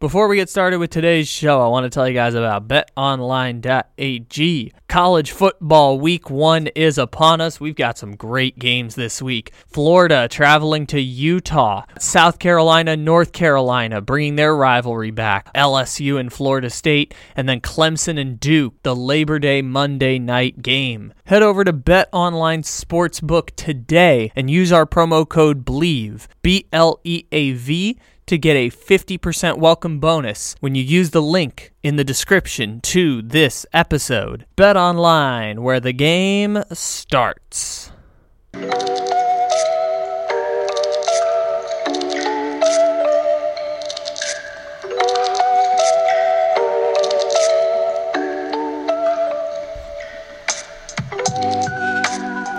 Before we get started with today's show, I want to tell you guys about BetOnline.ag. College football week one is upon us. We've got some great games this week. Florida traveling to Utah. South Carolina, North Carolina bringing their rivalry back. LSU and Florida State. And then Clemson and Duke, the Labor Day Monday night game. Head over to BetOnline Sportsbook today and use our promo code BLEAV, B-L-E-A-V, to get a 50% welcome bonus when you use the link in the description to this episode. Bet Online, where the game starts.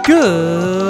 Good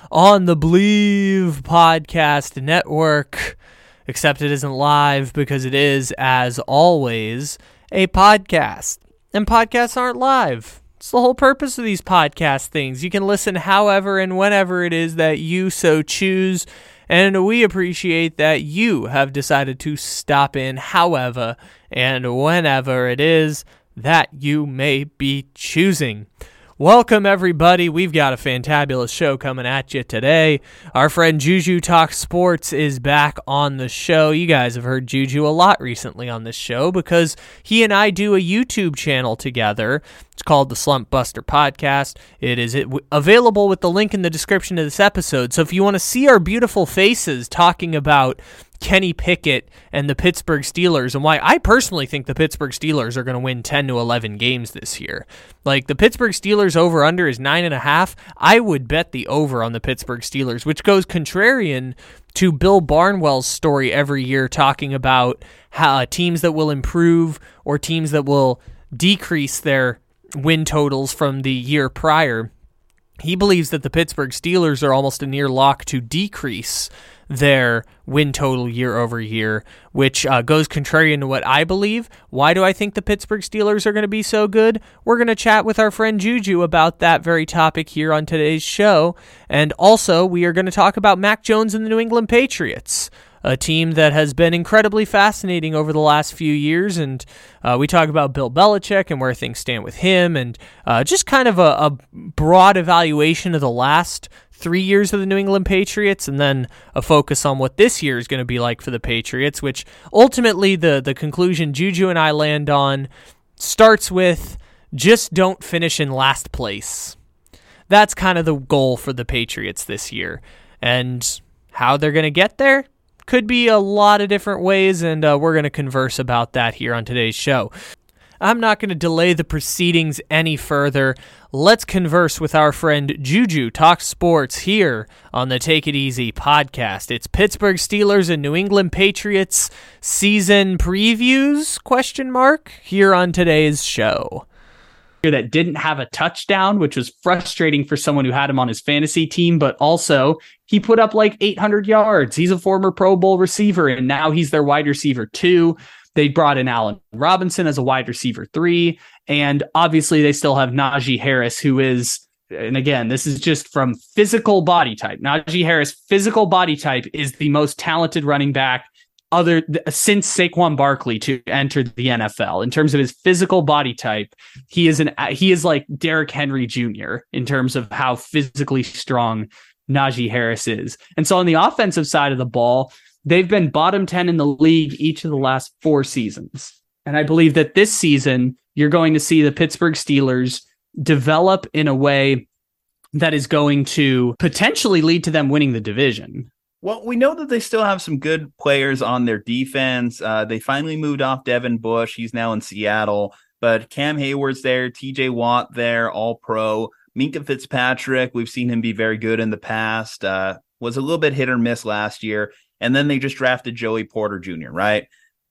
on the Believe Podcast Network, except it isn't live because it is, as always, a podcast. And podcasts aren't live. It's the whole purpose of these podcast things. You can listen however and whenever it is that you so choose, and we appreciate that you have decided to stop in however and whenever it is that you may be choosing. Welcome, everybody. We've got a fantabulous show coming at you today. Our friend JuJu Talks Sports is back on the show. You guys have heard JuJu a lot recently on this show because he and I do a YouTube channel together. It's called the Slump Buster Podcast. It is available with the link in the description of this episode. So if you want to see our beautiful faces talking about Kenny Pickett and the Pittsburgh Steelers, and why I personally think the Pittsburgh Steelers are going to win 10 to 11 games this year. Like, the Pittsburgh Steelers over-under is 9.5. I would bet the over on the Pittsburgh Steelers, which goes contrarian to Bill Barnwell's story every year talking about how teams that will improve or teams that will decrease their win totals from the year prior. He believes that the Pittsburgh Steelers are almost a near lock to decrease their win total year over year, which goes contrarian to what I believe. Why do I think the Pittsburgh Steelers are going to be so good? We're going to chat with our friend JuJu about that very topic here on today's show. And also, we are going to talk about Mac Jones and the New England Patriots, a team that has been incredibly fascinating over the last few years. And we talk about Bill Belichick and where things stand with him, and just kind of a broad evaluation of the last 3 years of the New England Patriots, and then a focus on what this year is going to be like for the Patriots, which ultimately the conclusion JuJu and I land on starts with just don't finish in last place. That's kind of the goal for the Patriots this year. And how they're going to get there could be a lot of different ways, and we're going to converse about that here on today's show. I'm not going to delay the proceedings any further. Let's converse with our friend JuJu Talks Sports here on the Take It Easy Podcast. It's Pittsburgh Steelers and New England Patriots season previews, ? Here on today's show. That didn't have a touchdown, which was frustrating for someone who had him on his fantasy team, but also he put up like 800 yards. He's a former Pro Bowl receiver, and now he's their wide receiver too. They brought in Allen Robinson as a wide receiver 3, and obviously they still have Najee Harris, who is, and again, this is just from physical body type. Najee Harris, physical body type, is the most talented running back since Saquon Barkley to enter the NFL. In terms of his physical body type, he is like Derrick Henry Jr. in terms of how physically strong Najee Harris is. And so on the offensive side of the ball, they've been bottom 10 in the league each of the last 4 seasons. And I believe that this season, you're going to see the Pittsburgh Steelers develop in a way that is going to potentially lead to them winning the division. Well, we know that they still have some good players on their defense. They finally moved off Devin Bush. He's now in Seattle. But Cam Hayward's there, TJ Watt there, all pro. Minkah Fitzpatrick, we've seen him be very good in the past, was a little bit hit or miss last year. And then they just drafted Joey Porter Jr., right?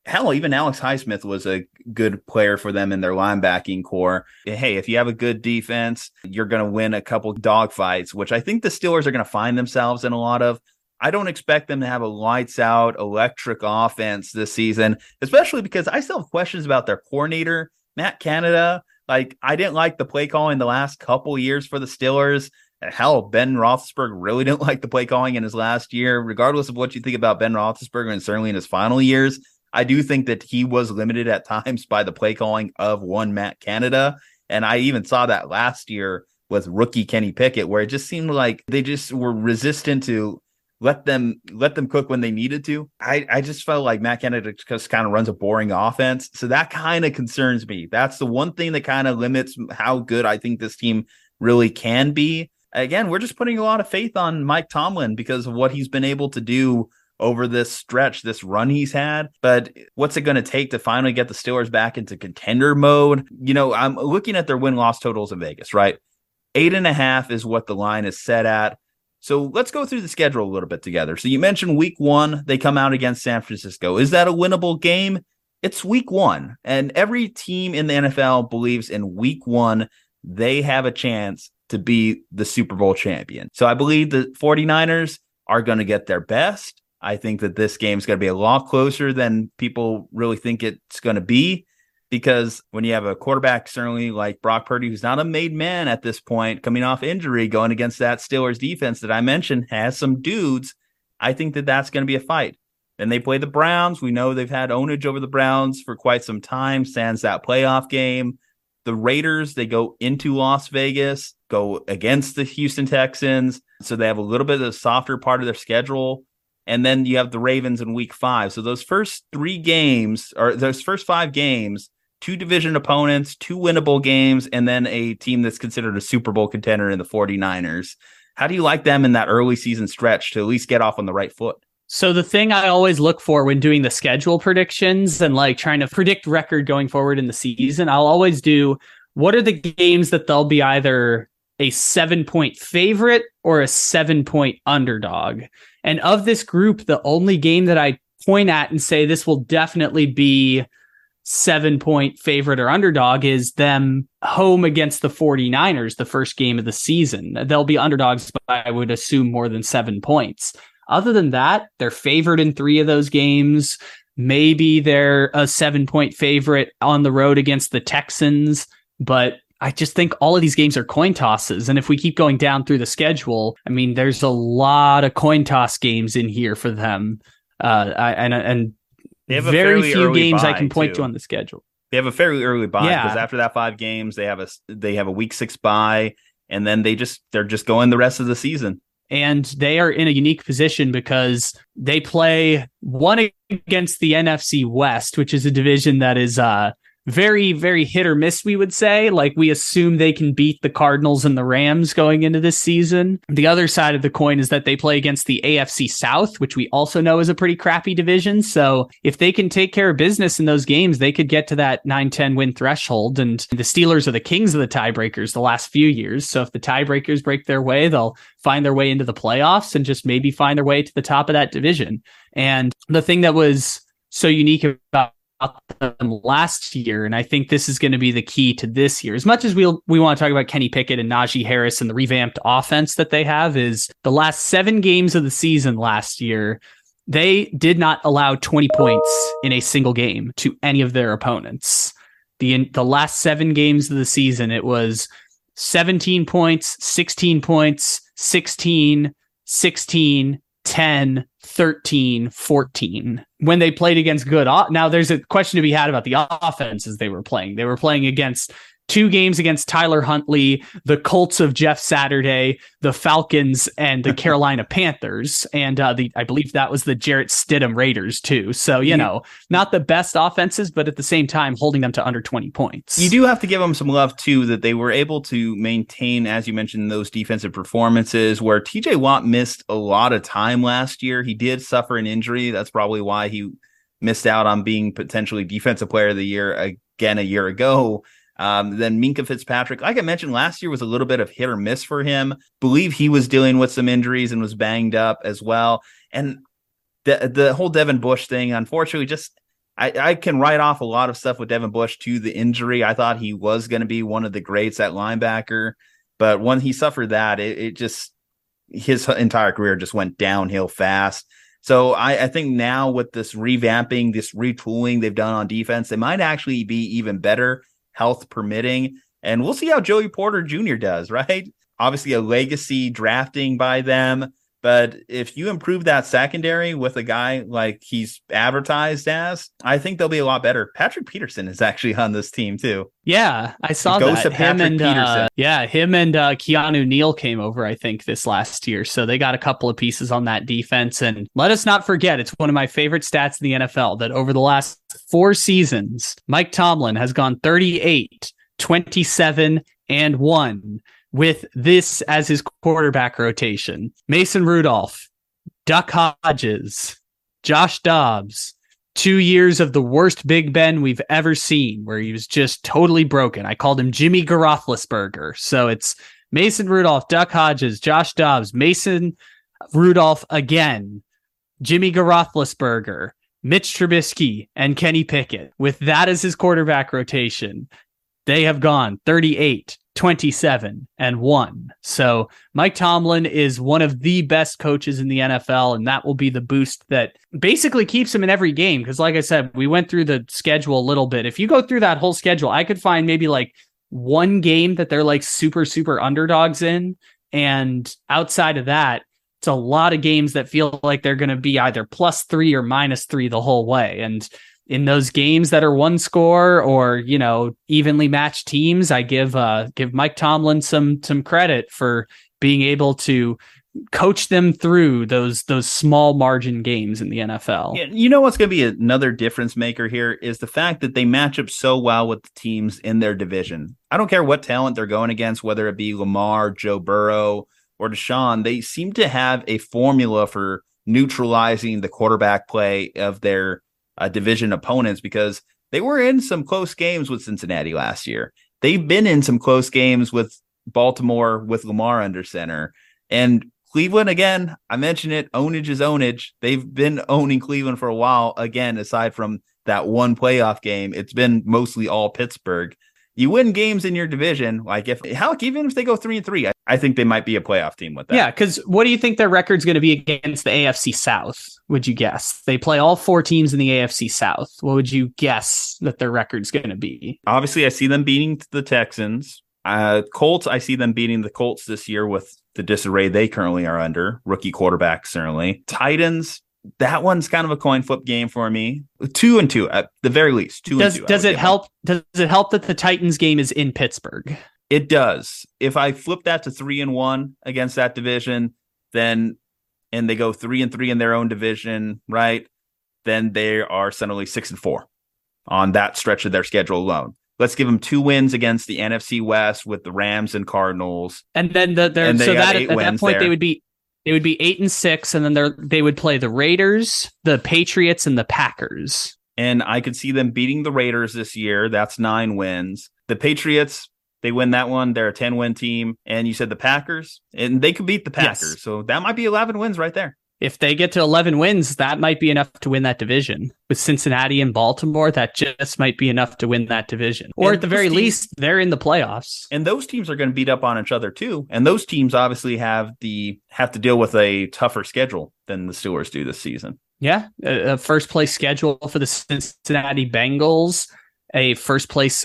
Hell, even Alex Highsmith was a good player for them in their linebacking core. Hey, if you have a good defense, you're going to win a couple dogfights, which I think the Steelers are going to find themselves in a lot of. I don't expect them to have a lights-out, electric offense this season, especially because I still have questions about their coordinator, Matt Canada. Like, I didn't like the play calling the last couple years for the Steelers. Hell, Ben Roethlisberger really didn't like the play calling in his last year, regardless of what you think about Ben Roethlisberger, and certainly in his final years. I do think that he was limited at times by the play calling of one Matt Canada. And I even saw that last year with rookie Kenny Pickett, where it just seemed like they just were resistant to let them cook when they needed to. I just felt like Matt Canada just kind of runs a boring offense. So that kind of concerns me. That's the one thing that kind of limits how good I think this team really can be. Again, we're just putting a lot of faith on Mike Tomlin because of what he's been able to do over this stretch, this run he's had. But what's it going to take to finally get the Steelers back into contender mode? You know, I'm looking at their win-loss totals in Vegas, right? 8.5 is what the line is set at. So let's go through the schedule a little bit together. So you mentioned week 1, they come out against San Francisco. Is that a winnable game? It's week 1. And every team in the NFL believes in week 1, they have a chance to be the Super Bowl champion. So I believe the 49ers are going to get their best. I think that this game's going to be a lot closer than people really think it's going to be, because when you have a quarterback, certainly like Brock Purdy, who's not a made man at this point, coming off injury, going against that Steelers defense that I mentioned has some dudes, I think that that's going to be a fight. Then they play the Browns. We know they've had ownage over the Browns for quite some time, sans that playoff game. The Raiders, they go into Las Vegas, go against the Houston Texans, so they have a little bit of a softer part of their schedule. And then you have the Ravens in week 5. So those first 5 games, 2 division opponents, 2 winnable games, and then a team that's considered a Super Bowl contender in the 49ers. How do you like them in that early season stretch to at least get off on the right foot? So the thing I always look for when doing the schedule predictions and like trying to predict record going forward in the season, I'll always do, what are the games that they'll be either a 7-point favorite or a 7-point underdog? And of this group, the only game that I point at and say this will definitely be 7-point favorite or underdog is them home against the 49ers, the first game of the season. They'll be underdogs, but I would assume more than 7 points. Other than that, they're favored in 3 of those games. Maybe they're a 7-point favorite on the road against the Texans, but I just think all of these games are coin tosses. And if we keep going down through the schedule, I mean, there's a lot of coin toss games in here for them. And they have very few games I can point to on the schedule. They have a fairly early bye because after that 5 games, they have a week 6 bye, and then they're just going the rest of the season. And they are in a unique position because they play 1 against the NFC West, which is a division that is very, very hit or miss, we would say. Like, we assume they can beat the Cardinals and the Rams going into this season. The other side of the coin is that they play against the AFC South, which we also know is a pretty crappy division. So if they can take care of business in those games, they could get to that 9-10 win threshold. And the Steelers are the kings of the tiebreakers the last few years. So if the tiebreakers break their way, they'll find their way into the playoffs and just maybe find their way to the top of that division. And the thing that was so unique about them last year, and I think this is going to be the key to this year, as much as we want to talk about Kenny Pickett and Najee Harris and the revamped offense that they have, is the last 7 games of the season last year, they did not allow 20 points in a single game to any of their opponents. The last 7 games of the season, it was 17 points, 16 points, 16, 16, 10, 13, 14 when they played against good. Now there's a question to be had about the offenses they were playing. They were playing against 2 games against Tyler Huntley, the Colts of Jeff Saturday, the Falcons, and the Carolina Panthers. And I believe that was the Jarrett Stidham Raiders too. So, you know, not the best offenses, but at the same time, holding them to under 20 points. You do have to give them some love too, that they were able to maintain, as you mentioned, those defensive performances where TJ Watt missed a lot of time last year. He did suffer an injury. That's probably why he missed out on being potentially defensive player of the year again a year ago. Then Minkah Fitzpatrick, like I mentioned, last year was a little bit of hit or miss for him. Believe he was dealing with some injuries and was banged up as well. And the whole Devin Bush thing, unfortunately, just I can write off a lot of stuff with Devin Bush to the injury. I thought he was going to be one of the greats at linebacker, but when he suffered that, it just, his entire career just went downhill fast. So I think now with this revamping, this retooling they've done on defense, they might actually be even better, health permitting. And we'll see how Joey Porter Jr. does, right? Obviously a legacy drafting by them. But if you improve that secondary with a guy like he's advertised as, I think they'll be a lot better. Patrick Peterson is actually on this team too. Yeah, I saw that. Ghost of Patrick Peterson. Him and Keanu Neal came over, I think, this last year. So they got a couple of pieces on that defense. And let us not forget, it's one of my favorite stats in the NFL that over the last four seasons, Mike Tomlin has gone 38, 27, and 1. With this as his quarterback rotation: Mason Rudolph, Duck Hodges, Josh Dobbs, 2 years of the worst Big Ben we've ever seen, where he was just totally broken. I called him Jimmy Roethlisberger. So it's Mason Rudolph, Duck Hodges, Josh Dobbs, Mason Rudolph again, Jimmy Roethlisberger, Mitch Trubisky, and Kenny Pickett. With that as his quarterback rotation, they have gone 38, 27, and 1. So Mike Tomlin is one of the best coaches in the NFL, and that will be the boost that basically keeps him in every game. Because like I said, we went through the schedule a little bit. If you go through that whole schedule, I could find maybe like one game that they're like super, super underdogs in. And outside of that, it's a lot of games that feel like they're going to be either +3 or -3 the whole way. And in those games that are one score or, you know, evenly matched teams, I give Mike Tomlin some credit for being able to coach them through those small margin games in the NFL. You know what's going to be another difference maker here is the fact that they match up so well with the teams in their division. I don't care what talent they're going against, whether it be Lamar, Joe Burrow, or Deshaun. They seem to have a formula for neutralizing the quarterback play of their division opponents, because they were in some close games with Cincinnati last year. They've been in some close games with Baltimore with Lamar under center. And Cleveland, again, I mentioned it, ownage is ownage. They've been owning Cleveland for a while. Again, aside from that one playoff game, it's been mostly all Pittsburgh. You win games in your division. Like even if they go 3-3, I think they might be a playoff team with that. Yeah, because what do you think their record's going to be against the AFC South? Would you guess they play all four teams in the AFC South? What would you guess that their record's going to be? Obviously, I see them beating the Texans, Colts. I see them beating the Colts this year with the disarray they currently are under. Rookie quarterback certainly. Titans. That one's kind of a coin flip game for me. 2-2 at the very least. 2-2. Does it help? Does it help that the Titans game is in Pittsburgh? It does. If I flip that to 3-1 against that division, then and they go 3-3 in their own division, right? Then they are suddenly 6-4 on that stretch of their schedule alone. Let's give them 2 wins against the NFC West with the Rams and Cardinals, and then they would be. They would be 8-6, and then they would play the Raiders, the Patriots, and the Packers. And I could see them beating the Raiders this year. That's 9 wins. The Patriots, they win that one. They're a 10-win team. And you said the Packers, and they could beat the Packers. Yes. So that might be 11 wins right there. If they get to 11 wins, that might be enough to win that division. With Cincinnati and Baltimore, that just might be enough to win that division. Or at the very least, they're in the playoffs. And those teams are going to beat up on each other too. And those teams obviously have to deal with a tougher schedule than the Steelers do this season. Yeah, a first-place schedule for the Cincinnati Bengals, not a first-place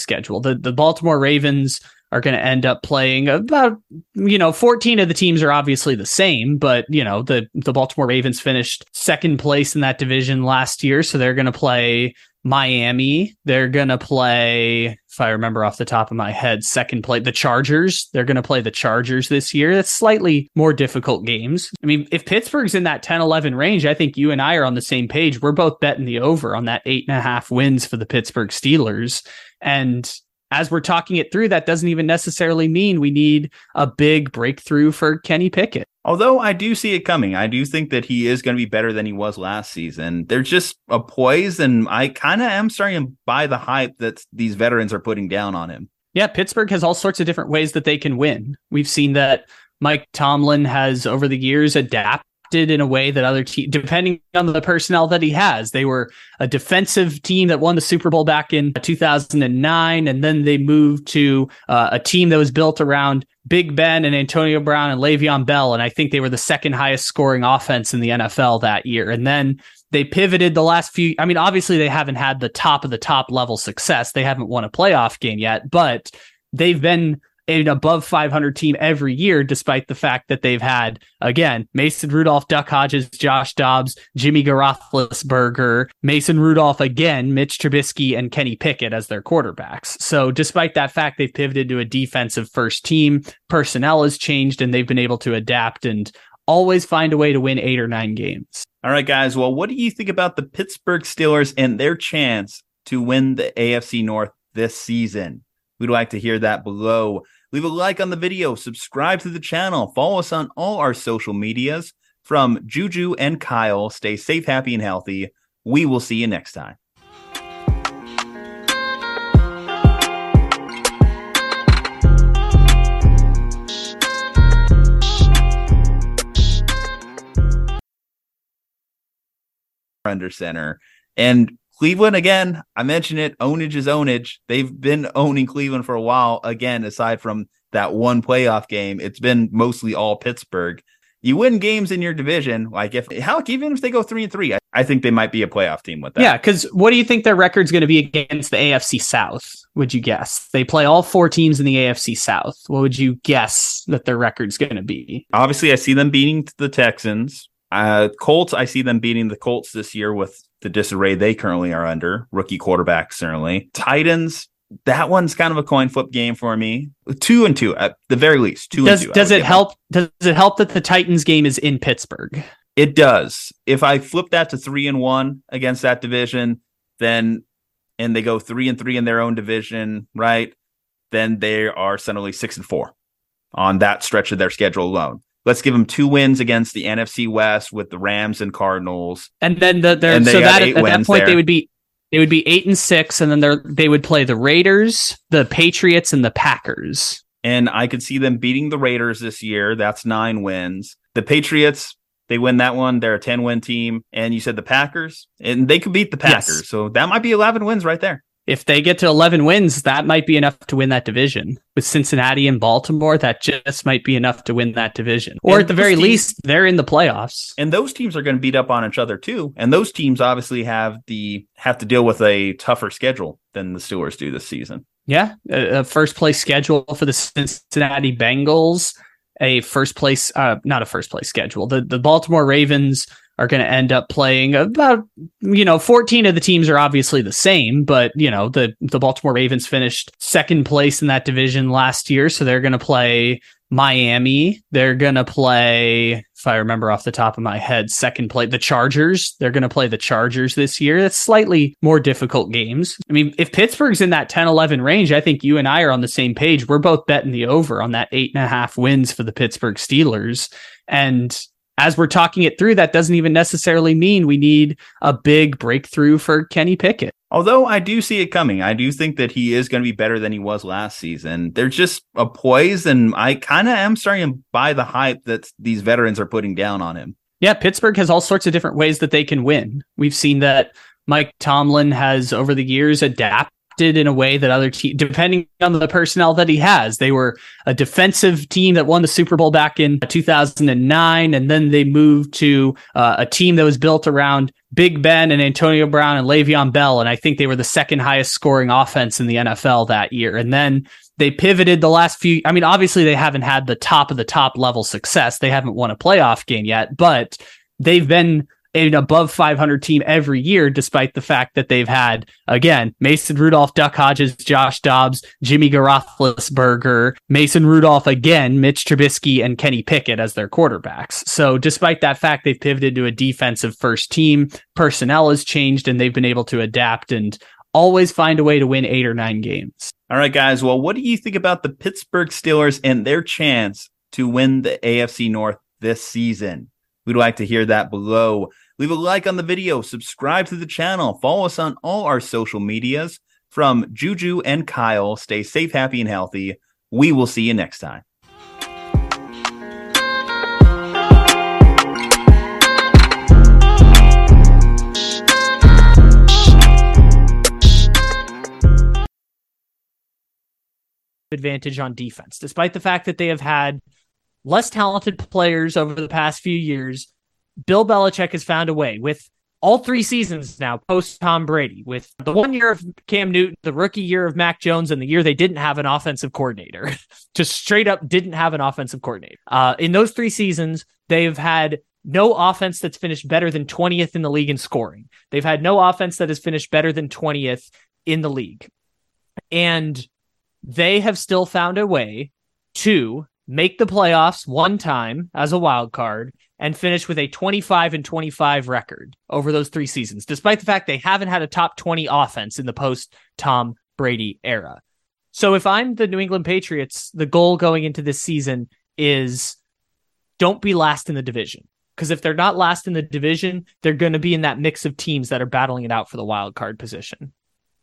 schedule. The Baltimore Ravens are going to end up playing about, 14 of the teams are obviously the same, but, the Baltimore Ravens finished second place in that division last year. So they're going to play Miami. They're going to play, if I remember off the top of my head, second play, the Chargers. They're going to play the Chargers this year. That's slightly more difficult games. I mean, if Pittsburgh's in that 10-11 range, I think you and I are on the same page. We're both betting the over on that 8.5 wins for the Pittsburgh Steelers. And as we're talking it through, that doesn't even necessarily mean we need a big breakthrough for Kenny Pickett. Although I do see it coming. I do think that he is going to be better than he was last season. There's just a poise, and I kind of am starting to buy the hype that these veterans are putting down on him. Yeah, Pittsburgh has all sorts of different ways that they can win. We've seen that Mike Tomlin has, over the years, adapted in a way that other teams, depending on the personnel that he has, they were a defensive team that won the Super Bowl back in 2009, and then they moved to a team that was built around Big Ben and Antonio Brown and Le'Veon Bell, and I think they were the second highest scoring offense in the NFL that year. And then they pivoted the last few. I mean, obviously, they haven't had the top of the top level success. They haven't won a playoff game yet, but they've been an above 500 team every year, despite the fact that they've had, again, Mason Rudolph, Duck Hodges, Josh Dobbs, Jimmy Roethlisberger, Mason Rudolph again, Mitch Trubisky, and Kenny Pickett as their quarterbacks. So despite that fact, they've pivoted to a defensive first team. Personnel has changed, and they've been able to adapt and always find a way to win 8 or 9 games. All right, guys. Well, what do you think about the Pittsburgh Steelers and their chance to win the AFC North this season? We'd like to hear that below. Leave a like on the video, subscribe to the channel, follow us on all our social medias. From Juju and Kyle, stay safe, happy, and healthy. We will see you next time. Under center. And Cleveland, again, I mentioned it, ownage is ownage. They've been owning Cleveland for a while. Again, aside from that one playoff game, it's been mostly all Pittsburgh. You win games in your division. Like, if heck, even if they go 3-3, I think they might be a playoff team with that. Yeah, because what do you think their record's going to be against the AFC South? Would you guess? They play all 4 teams in the AFC South. What would you guess that their record's going to be? Obviously, I see them beating the Texans. Colts, I see them beating the Colts this year with the disarray they currently are under. Rookie quarterback, certainly. Titans, that one's kind of a coin flip game for me. 2-2 at the very least. Does it help that the Titans game is in Pittsburgh? It does. If I flip that to 3-1 against that division, then, and they go 3-3 in their own division, right? Then they are suddenly 6-4 on that stretch of their schedule alone. Let's give them 2 wins against the NFC West with the Rams and Cardinals, and then they would be 8-6, and then they would play the Raiders, the Patriots, and the Packers. And I could see them beating the Raiders this year. That's 9 wins. The Patriots, they win that one. They're a 10-win team, and you said the Packers, and they could beat the Packers. Yes. So that might be 11 wins right there. If they get to 11 wins, that might be enough to win that division. With Cincinnati and Baltimore, that just might be enough to win that division. Or at the very least, they're in the playoffs. And those teams are going to beat up on each other too. And those teams obviously have to deal with a tougher schedule than the Steelers do this season. Yeah, a first place schedule for the Cincinnati Bengals. Not a first place schedule. The Baltimore Ravens are going to end up playing about, 14 of the teams are obviously the same, but, the Baltimore Ravens finished second place in that division last year, so they're going to play Miami. They're going to play, if I remember off the top of my head, second place, the Chargers. They're going to play the Chargers this year. That's slightly more difficult games. I mean, if Pittsburgh's in that 10-11 range, I think you and I are on the same page. We're both betting the over on that 8.5 wins for the Pittsburgh Steelers. And as we're talking it through, that doesn't even necessarily mean we need a big breakthrough for Kenny Pickett. Although I do see it coming. I do think that he is going to be better than he was last season. There's just a poise, and I kind of am starting to buy the hype that these veterans are putting down on him. Yeah, Pittsburgh has all sorts of different ways that they can win. We've seen that Mike Tomlin has, over the years, adapted in a way that other teams, depending on the personnel that he has, they were a defensive team that won the Super Bowl back in 2009, and then they moved to a team that was built around Big Ben and Antonio Brown and Le'Veon Bell, and I think they were the second highest scoring offense in the NFL that year. And then they pivoted the last few, I mean, obviously, they haven't had the top of the top level success. They haven't won a playoff game yet, but they've been an above 500 team every year, despite the fact that they've had, again, Mason Rudolph, Duck Hodges, Josh Dobbs, Jimmy Roethlisberger, Mason Rudolph again, Mitch Trubisky, and Kenny Pickett as their quarterbacks. So despite that fact, they've pivoted to a defensive first team. Personnel has changed, and they've been able to adapt and always find a way to win 8 or 9 games. All right, guys. Well, what do you think about the Pittsburgh Steelers and their chance to win the AFC North this season? We'd like to hear that below. Leave a like on the video, subscribe to the channel, follow us on all our social medias. From Juju and Kyle, stay safe, happy, and healthy. We will see you next time. Advantage on defense, despite the fact that they have had less talented players over the past few years. Bill Belichick has found a way with all three seasons now post Tom Brady, with the 1 year of Cam Newton, the rookie year of Mac Jones, and the year they didn't have an offensive coordinator, just straight up didn't have an offensive coordinator. In those three seasons, they've had no offense that's finished better than 20th in the league in scoring. They've had no offense that has finished better than 20th in the league. And they have still found a way to make the playoffs one time as a wild card and finish with a 25-25 record over those three seasons, despite the fact they haven't had a top 20 offense in the post-Tom Brady era. So if I'm the New England Patriots, the goal going into this season is don't be last in the division. Because if they're not last in the division, they're going to be in that mix of teams that are battling it out for the wild card position.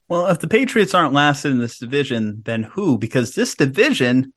Well, if the Patriots aren't last in this division, then who? Because this division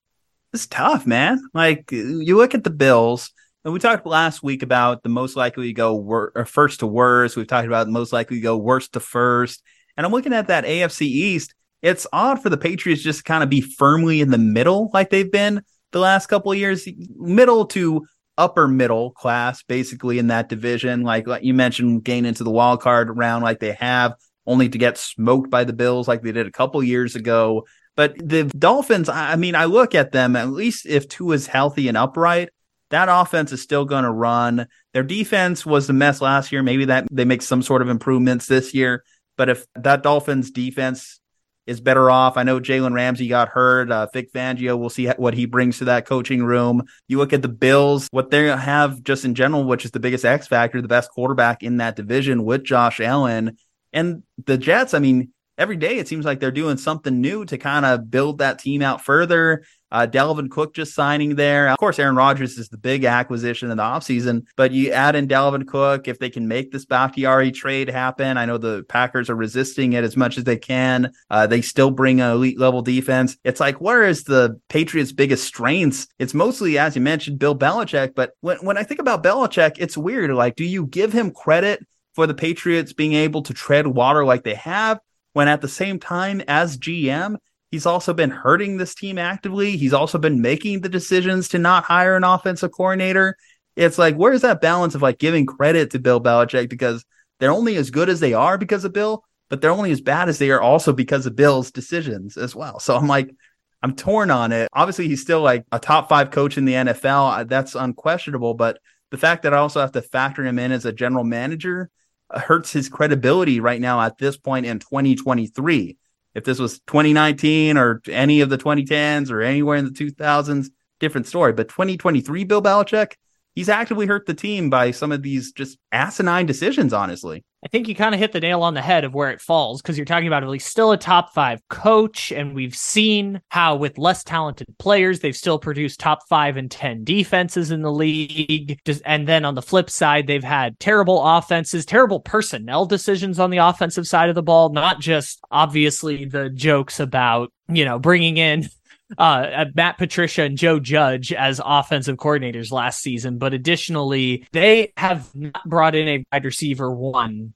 is tough, man. Like, you look at the Bills, and we talked last week about the most likely to go first to worst. We've talked about the most likely to go worst to first. And I'm looking at that AFC East. It's odd for the Patriots just kind of be firmly in the middle like they've been the last couple of years, middle to upper middle class, basically, in that division. Like you mentioned, getting into the wild card round like they have, only to get smoked by the Bills like they did a couple years ago. But the Dolphins, I mean, I look at them, at least if Tua is healthy and upright, that offense is still going to run. Their defense was the mess last year. Maybe that they make some sort of improvements this year. But if that Dolphins defense is better off, I know Jalen Ramsey got hurt. Vic Fangio, we'll see what he brings to that coaching room. You look at the Bills, what they have just in general, which is the biggest X factor, the best quarterback in that division with Josh Allen. And the Jets, I mean, every day it seems like they're doing something new to kind of build that team out further. Dalvin Cook just signing there. Of course, Aaron Rodgers is the big acquisition in the offseason, but you add in Dalvin Cook, if they can make this Bakhtiari trade happen. I know the Packers are resisting it as much as they can. They still bring an elite level defense. It's like, where is the Patriots' biggest strengths? It's mostly, as you mentioned, Bill Belichick. But when I think about Belichick, it's weird. Like, do you give him credit for the Patriots being able to tread water like they have, when at the same time as GM, he's also been hurting this team actively? He's also been making the decisions to not hire an offensive coordinator. It's like, where's that balance of like giving credit to Bill Belichick because they're only as good as they are because of Bill, but they're only as bad as they are also because of Bill's decisions as well. So I'm like, I'm torn on it. Obviously, he's still like a top five coach in the NFL. That's unquestionable. But the fact that I also have to factor him in as a general manager hurts his credibility right now at this point in 2023. If this was 2019 or any of the 2010s or anywhere in the 2000s, different story. But 2023, Bill Belichick, he's actively hurt the team by some of these just asinine decisions, honestly. I think you kind of hit the nail on the head of where it falls, because you're talking about at least still a top five coach. And we've seen how with less talented players, they've still produced top 5 and 10 defenses in the league. And then on the flip side, they've had terrible offenses, terrible personnel decisions on the offensive side of the ball, not just obviously the jokes about, you know, bringing in Matt Patricia and Joe Judge as offensive coordinators last season, but additionally, they have not brought in a wide receiver one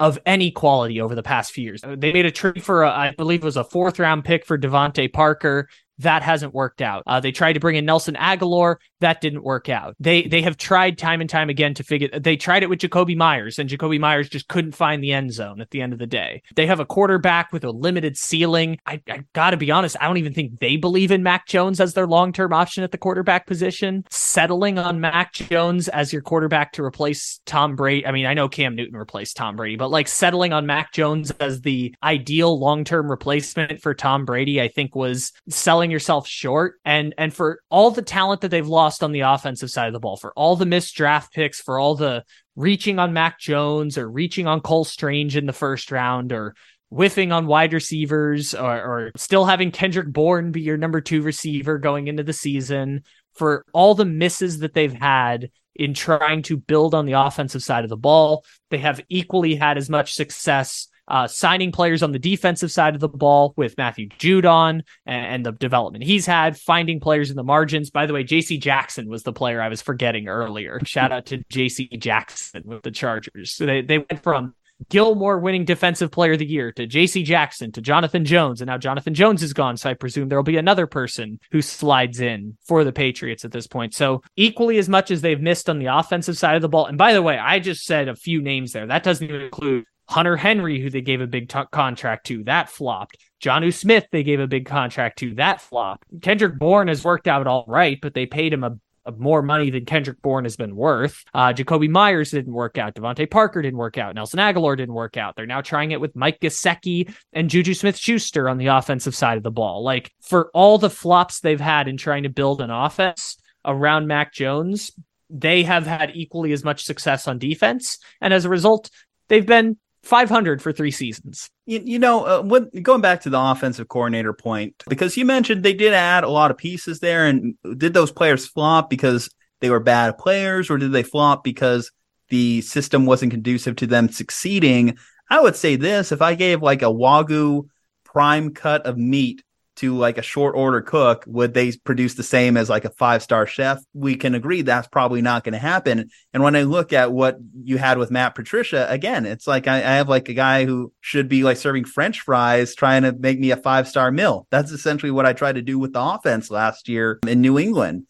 of any quality over the past few years. They made a trade for, I believe it was a 4th round pick for Devonte Parker. That hasn't worked out. They tried to bring in Nelson Agholor. That didn't work out. They have tried time and time again to figure. They tried it with Jacoby Myers, and Jacoby Myers just couldn't find the end zone at the end of the day. They have a quarterback with a limited ceiling. I gotta be honest, I don't even think they believe in Mac Jones as their long-term option at the quarterback position. Settling on Mac Jones as your quarterback to replace Tom Brady. I mean, I know Cam Newton replaced Tom Brady, but like settling on Mac Jones as the ideal long-term replacement for Tom Brady, I think was selling yourself short. And for all the talent that they've lost on the offensive side of the ball, for all the missed draft picks, for all the reaching on Mac Jones or reaching on Cole Strange in the 1st round or whiffing on wide receivers or still having Kendrick Bourne be your number 2 receiver going into the season, for all the misses that they've had in trying to build on the offensive side of the ball. They have equally had as much success signing players on the defensive side of the ball with Matthew Judon and the development he's had, finding players in the margins. By the way, JC Jackson was the player I was forgetting earlier. Shout out to JC Jackson with the Chargers. So they went from Gilmore winning defensive player of the year to JC Jackson to Jonathan Jones, and now Jonathan Jones is gone, so I presume there'll be another person who slides in for the Patriots at this point. So equally as much as they've missed on the offensive side of the ball, and by the way, I just said a few names there. That doesn't even include Hunter Henry, who they gave a big contract to, that flopped. Jonnu Smith, they gave a big contract to, that flopped. Kendrick Bourne has worked out all right, but they paid him more money than Kendrick Bourne has been worth. Jacoby Myers didn't work out. Devonte Parker didn't work out. Nelson Agholor didn't work out. They're now trying it with Mike Gesicki and Juju Smith-Schuster on the offensive side of the ball. Like, for all the flops they've had in trying to build an offense around Mac Jones, they have had equally as much success on defense. And as a result, they've been 500 for three seasons. Going back to the offensive coordinator point, because you mentioned they did add a lot of pieces there, and did those players flop because they were bad players, or did they flop because the system wasn't conducive to them succeeding? I would say this: if I gave like a Wagyu prime cut of meat to like a short order cook, would they produce the same as like a 5-star chef? We can agree that's probably not going to happen. And when I look at what you had with Matt Patricia, again, it's like I have like a guy who should be like serving French fries trying to make me a 5-star meal. That's essentially what I tried to do with the offense last year in New England.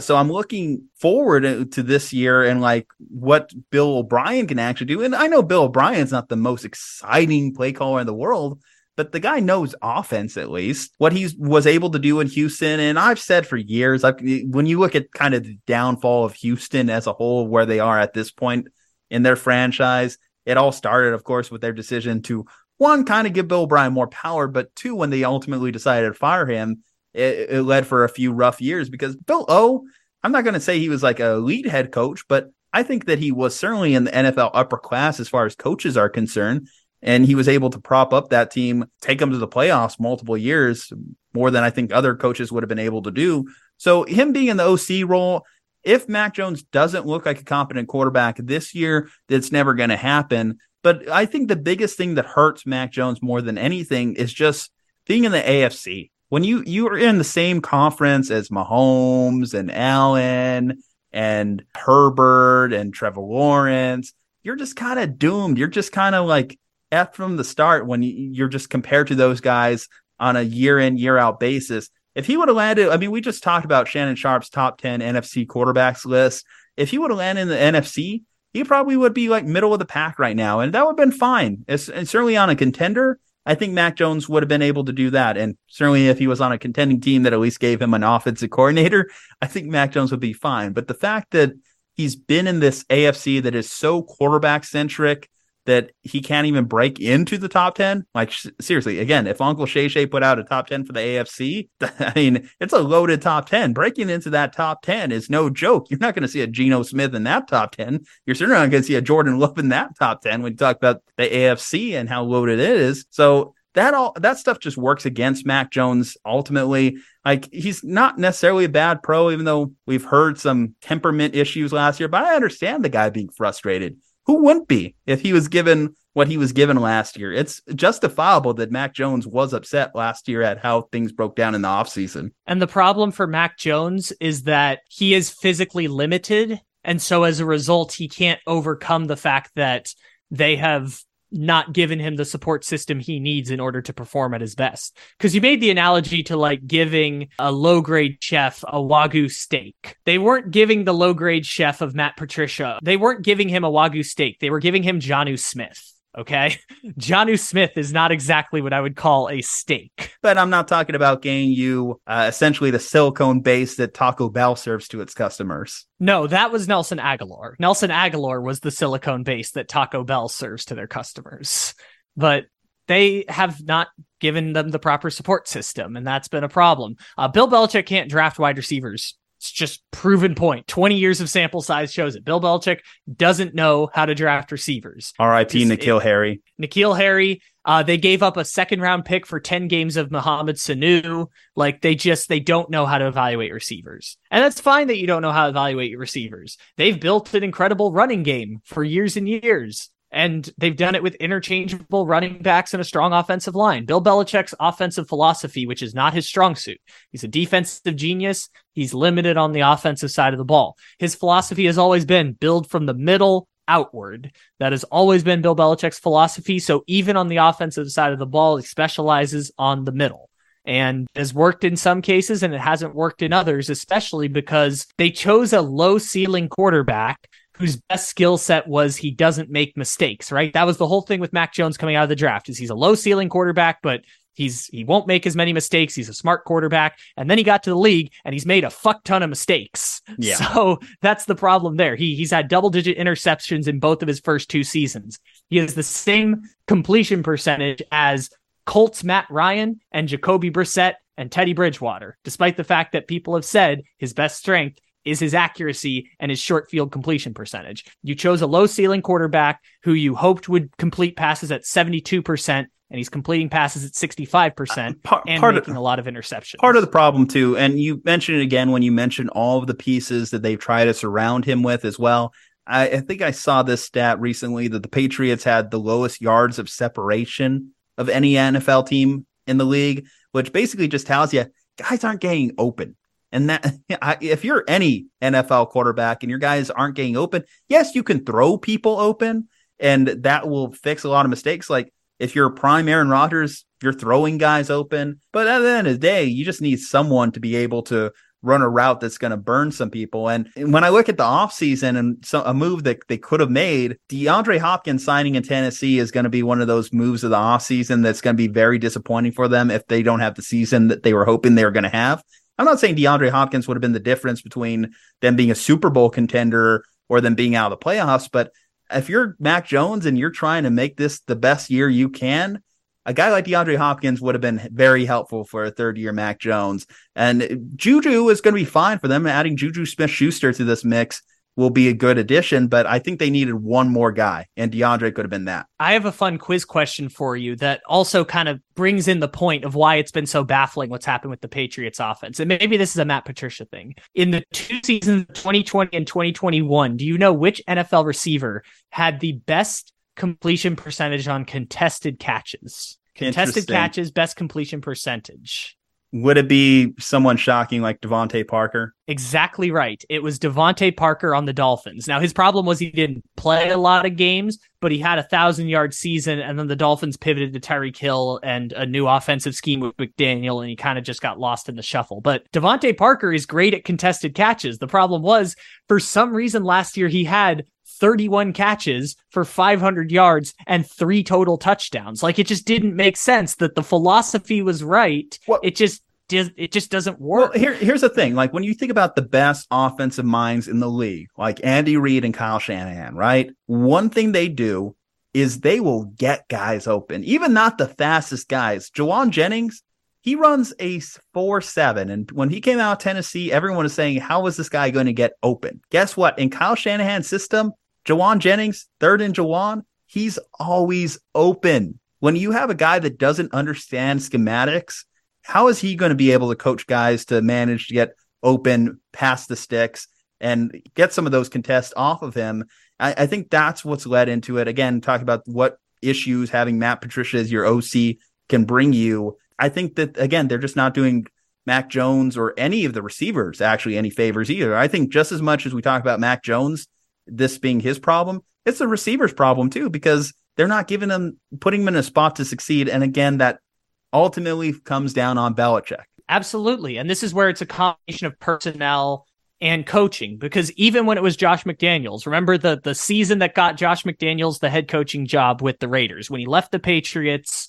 So I'm looking forward to this year and like what Bill O'Brien can actually do. And I know Bill O'Brien's not the most exciting play caller in the world, but the guy knows offense, at least what he was able to do in Houston. And I've said for years, when you look at kind of the downfall of Houston as a whole, where they are at this point in their franchise, it all started, of course, with their decision to, one, kind of give Bill O'Brien more power, but two, when they ultimately decided to fire him, it led for a few rough years, because Bill O, I'm not going to say he was like an elite head coach, but I think that he was certainly in the NFL upper class as far as coaches are concerned. And he was able to prop up that team, take them to the playoffs multiple years, more than I think other coaches would have been able to do. So him being in the OC role, if Mac Jones doesn't look like a competent quarterback this year, that's never going to happen. But I think the biggest thing that hurts Mac Jones more than anything is just being in the AFC. When you are in the same conference as Mahomes and Allen and Herbert and Trevor Lawrence, you're just kind of doomed. You're just kind of like F from the start when you're just compared to those guys on a year in, year out basis. If he would have landed, we just talked about Shannon Sharp's top 10 NFC quarterbacks list. If he would have landed in the NFC, he probably would be like middle of the pack right now. And that would have been fine. And certainly on a contender, I think Mac Jones would have been able to do that. And certainly if he was on a contending team that at least gave him an offensive coordinator, I think Mac Jones would be fine. But the fact that he's been in this AFC that is so quarterback centric, that he can't even break into the top 10. Like, seriously, again, if Uncle Shay Shay put out a top 10 for the AFC, it's a loaded top 10. Breaking into that top 10 is no joke. You're not going to see a Geno Smith in that top 10. You're certainly not going to see a Jordan Love in that top 10 when you talk about the AFC and how loaded it is. So that stuff just works against Mac Jones ultimately. Like, he's not necessarily a bad pro, even though we've heard some temperament issues last year, but I understand the guy being frustrated. Who wouldn't be if he was given what he was given last year? It's justifiable that Mac Jones was upset last year at how things broke down in the offseason. And the problem for Mac Jones is that he is physically limited. And so as a result, he can't overcome the fact that they have not given him the support system he needs in order to perform at his best. Because you made the analogy to like giving a low-grade chef a Wagyu steak. They weren't giving the low-grade chef of Matt Patricia. They weren't giving him a Wagyu steak. They were giving him Jonnu Smith. Okay. Jonnu Smith is not exactly what I would call a steak. But I'm not talking about getting you essentially the silicone base that Taco Bell serves to its customers. No, that was Nelson Agholor. Nelson Agholor was the silicone base that Taco Bell serves to their customers. But they have not given them the proper support system, and that's been a problem. Bill Belichick can't draft wide receivers. It's just proven point. 20 years of sample size shows it. Bill Belichick doesn't know how to draft receivers. R.I.P. N'Keal Harry. They gave up a second round pick for 10 games of Mohamed Sanu. Like they don't know how to evaluate receivers. And that's fine that you don't know how to evaluate your receivers. They've built an incredible running game for years and years. And they've done it with interchangeable running backs and a strong offensive line. Bill Belichick's offensive philosophy, which is not his strong suit. He's a defensive genius. He's limited on the offensive side of the ball. His philosophy has always been build from the middle outward. That has always been Bill Belichick's philosophy. So even on the offensive side of the ball, he specializes on the middle. And has worked in some cases, and it hasn't worked in others, especially because they chose a low ceiling quarterback whose best skill set was he doesn't make mistakes, right? That was the whole thing with Mac Jones coming out of the draft, is he's a low ceiling quarterback, but he won't make as many mistakes. He's a smart quarterback. And then he got to the league and he's made a fuck ton of mistakes. Yeah. So that's the problem there. He's had double digit interceptions in both of his first two seasons. He has the same completion percentage as Colts Matt Ryan and Jacoby Brissett and Teddy Bridgewater, despite the fact that people have said his best strength is his accuracy and his short field completion percentage. You chose a low ceiling quarterback who you hoped would complete passes at 72%, and he's completing passes at 65% and making a lot of interceptions. Part of the problem too, and you mentioned it again when you mentioned all of the pieces that they've tried to surround him with as well. I think I saw this stat recently that the Patriots had the lowest yards of separation of any NFL team in the league, which basically just tells you guys aren't getting open. And that if you're any NFL quarterback and your guys aren't getting open, yes, you can throw people open and that will fix a lot of mistakes. Like if you're prime Aaron Rodgers, you're throwing guys open. But at the end of the day, you just need someone to be able to run a route that's going to burn some people. And when I look at the offseason and a move that they could have made, DeAndre Hopkins signing in Tennessee is going to be one of those moves of the offseason that's going to be very disappointing for them if they don't have the season that they were hoping they were going to have. I'm not saying DeAndre Hopkins would have been the difference between them being a Super Bowl contender or them being out of the playoffs, but if you're Mac Jones and you're trying to make this the best year you can, a guy like DeAndre Hopkins would have been very helpful for a third-year Mac Jones. And Juju is going to be fine for them. Adding Juju Smith-Schuster to this mix will be a good addition, but I think they needed one more guy, and DeAndre could have been that. I have a fun quiz question for you that also kind of brings in the point of why it's been so baffling what's happened with the Patriots offense. And maybe this is a Matt Patricia thing. In the two seasons, 2020 and 2021, do you know which NFL receiver had the best completion percentage on contested catches? Contested catches, best completion percentage. Would it be someone shocking like Devonte Parker? Exactly right. It was Devonte Parker on the Dolphins. Now, his problem was he didn't play a lot of games, but he had a 1,000-yard season, and then the Dolphins pivoted to Tyreek Hill and a new offensive scheme with McDaniel, and he kind of just got lost in the shuffle. But Devonte Parker is great at contested catches. The problem was, for some reason last year, he had 31 catches for 500 yards and 3 total touchdowns. Like it just didn't make sense that the philosophy was right. Well, it just doesn't work. Well, here's the thing. Like when you think about the best offensive minds in the league, like Andy Reid and Kyle Shanahan, right? One thing they do is they will get guys open, even not the fastest guys. Jawan Jennings, he runs a 4.7, and when he came out of Tennessee, everyone was saying, how is this guy going to get open? Guess what? In Kyle Shanahan's system, Jawan Jennings, third and Jawan, he's always open. When you have a guy that doesn't understand schematics, how is he going to be able to coach guys to manage to get open past the sticks and get some of those contests off of him? I think that's what's led into it. Again, talk about what issues having Matt Patricia as your OC can bring you. I think that, again, they're just not doing Mac Jones or any of the receivers actually any favors either. I think just as much as we talk about Mac Jones, this being his problem, it's the receiver's problem too, because they're not putting him in a spot to succeed. And again, that ultimately comes down on Belichick. Absolutely. And this is where it's a combination of personnel and coaching, because even when it was Josh McDaniels, remember the season that got Josh McDaniels the head coaching job with the Raiders, when he left the Patriots,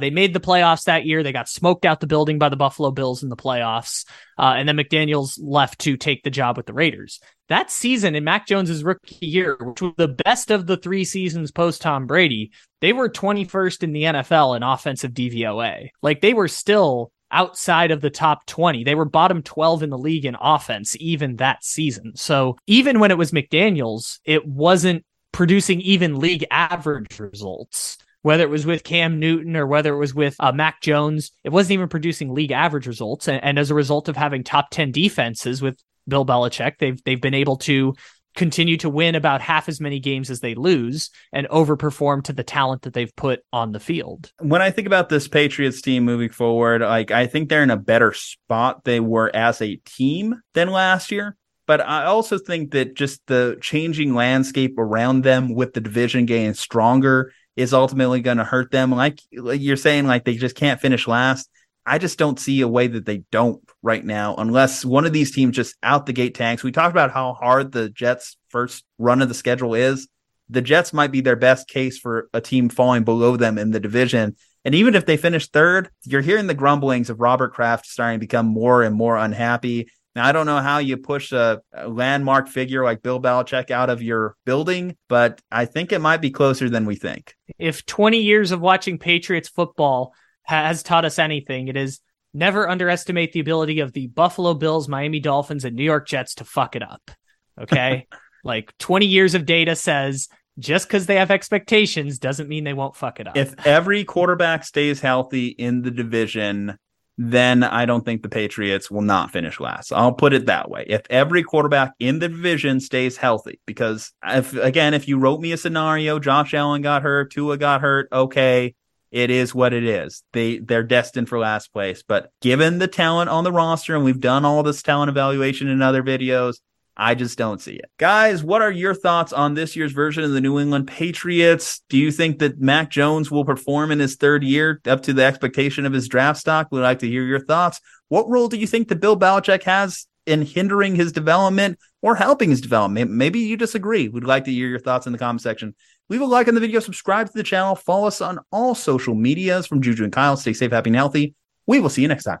they made the playoffs that year. They got smoked out the building by the Buffalo Bills in the playoffs. And then McDaniels left to take the job with the Raiders. That season in Mac Jones's rookie year, which was the best of the three seasons post Tom Brady, they were 21st in the NFL in offensive DVOA. Like they were still outside of the top 20. They were bottom 12 in the league in offense, even that season. So even when it was McDaniels, it wasn't producing even league average results. whether it was with Cam Newton or whether it was with Mac Jones, it wasn't even producing league average results. And as a result of having top 10 defenses with Bill Belichick, they've been able to continue to win about half as many games as they lose and overperform to the talent that they've put on the field. When I think about this Patriots team moving forward, like, I think they're in a better spot they were as a team than last year. But I also think that just the changing landscape around them with the division getting stronger is ultimately going to hurt them. Like you're saying, like, they just can't finish last. I just don't see a way that they don't right now, unless one of these teams just out the gate tanks. We talked about how hard the Jets' first run of the schedule is. The Jets might be their best case for a team falling below them in the division. And even if they finish third, you're hearing the grumblings of Robert Kraft starting to become more and more unhappy. Now, I don't know how you push a landmark figure like Bill Belichick out of your building, but I think it might be closer than we think. If 20 years of watching Patriots football has taught us anything, it is never underestimate the ability of the Buffalo Bills, Miami Dolphins, and New York Jets to fuck it up. Okay? Like, 20 years of data says just because they have expectations doesn't mean they won't fuck it up. If every quarterback stays healthy in the division, then I don't think the Patriots will not finish last. I'll put it that way. If every quarterback in the division stays healthy, because if you wrote me a scenario, Josh Allen got hurt, Tua got hurt, okay, it is what it is. They're destined for last place. But given the talent on the roster, and we've done all this talent evaluation in other videos, I just don't see it. Guys, what are your thoughts on this year's version of the New England Patriots? Do you think that Mac Jones will perform in his third year up to the expectation of his draft stock? We'd like to hear your thoughts. What role do you think that Bill Belichick has in hindering his development or helping his development? Maybe you disagree. We'd like to hear your thoughts in the comment section. Leave a like on the video, subscribe to the channel, follow us on all social medias. From Juju and Kyle, stay safe, happy, and healthy. We will see you next time.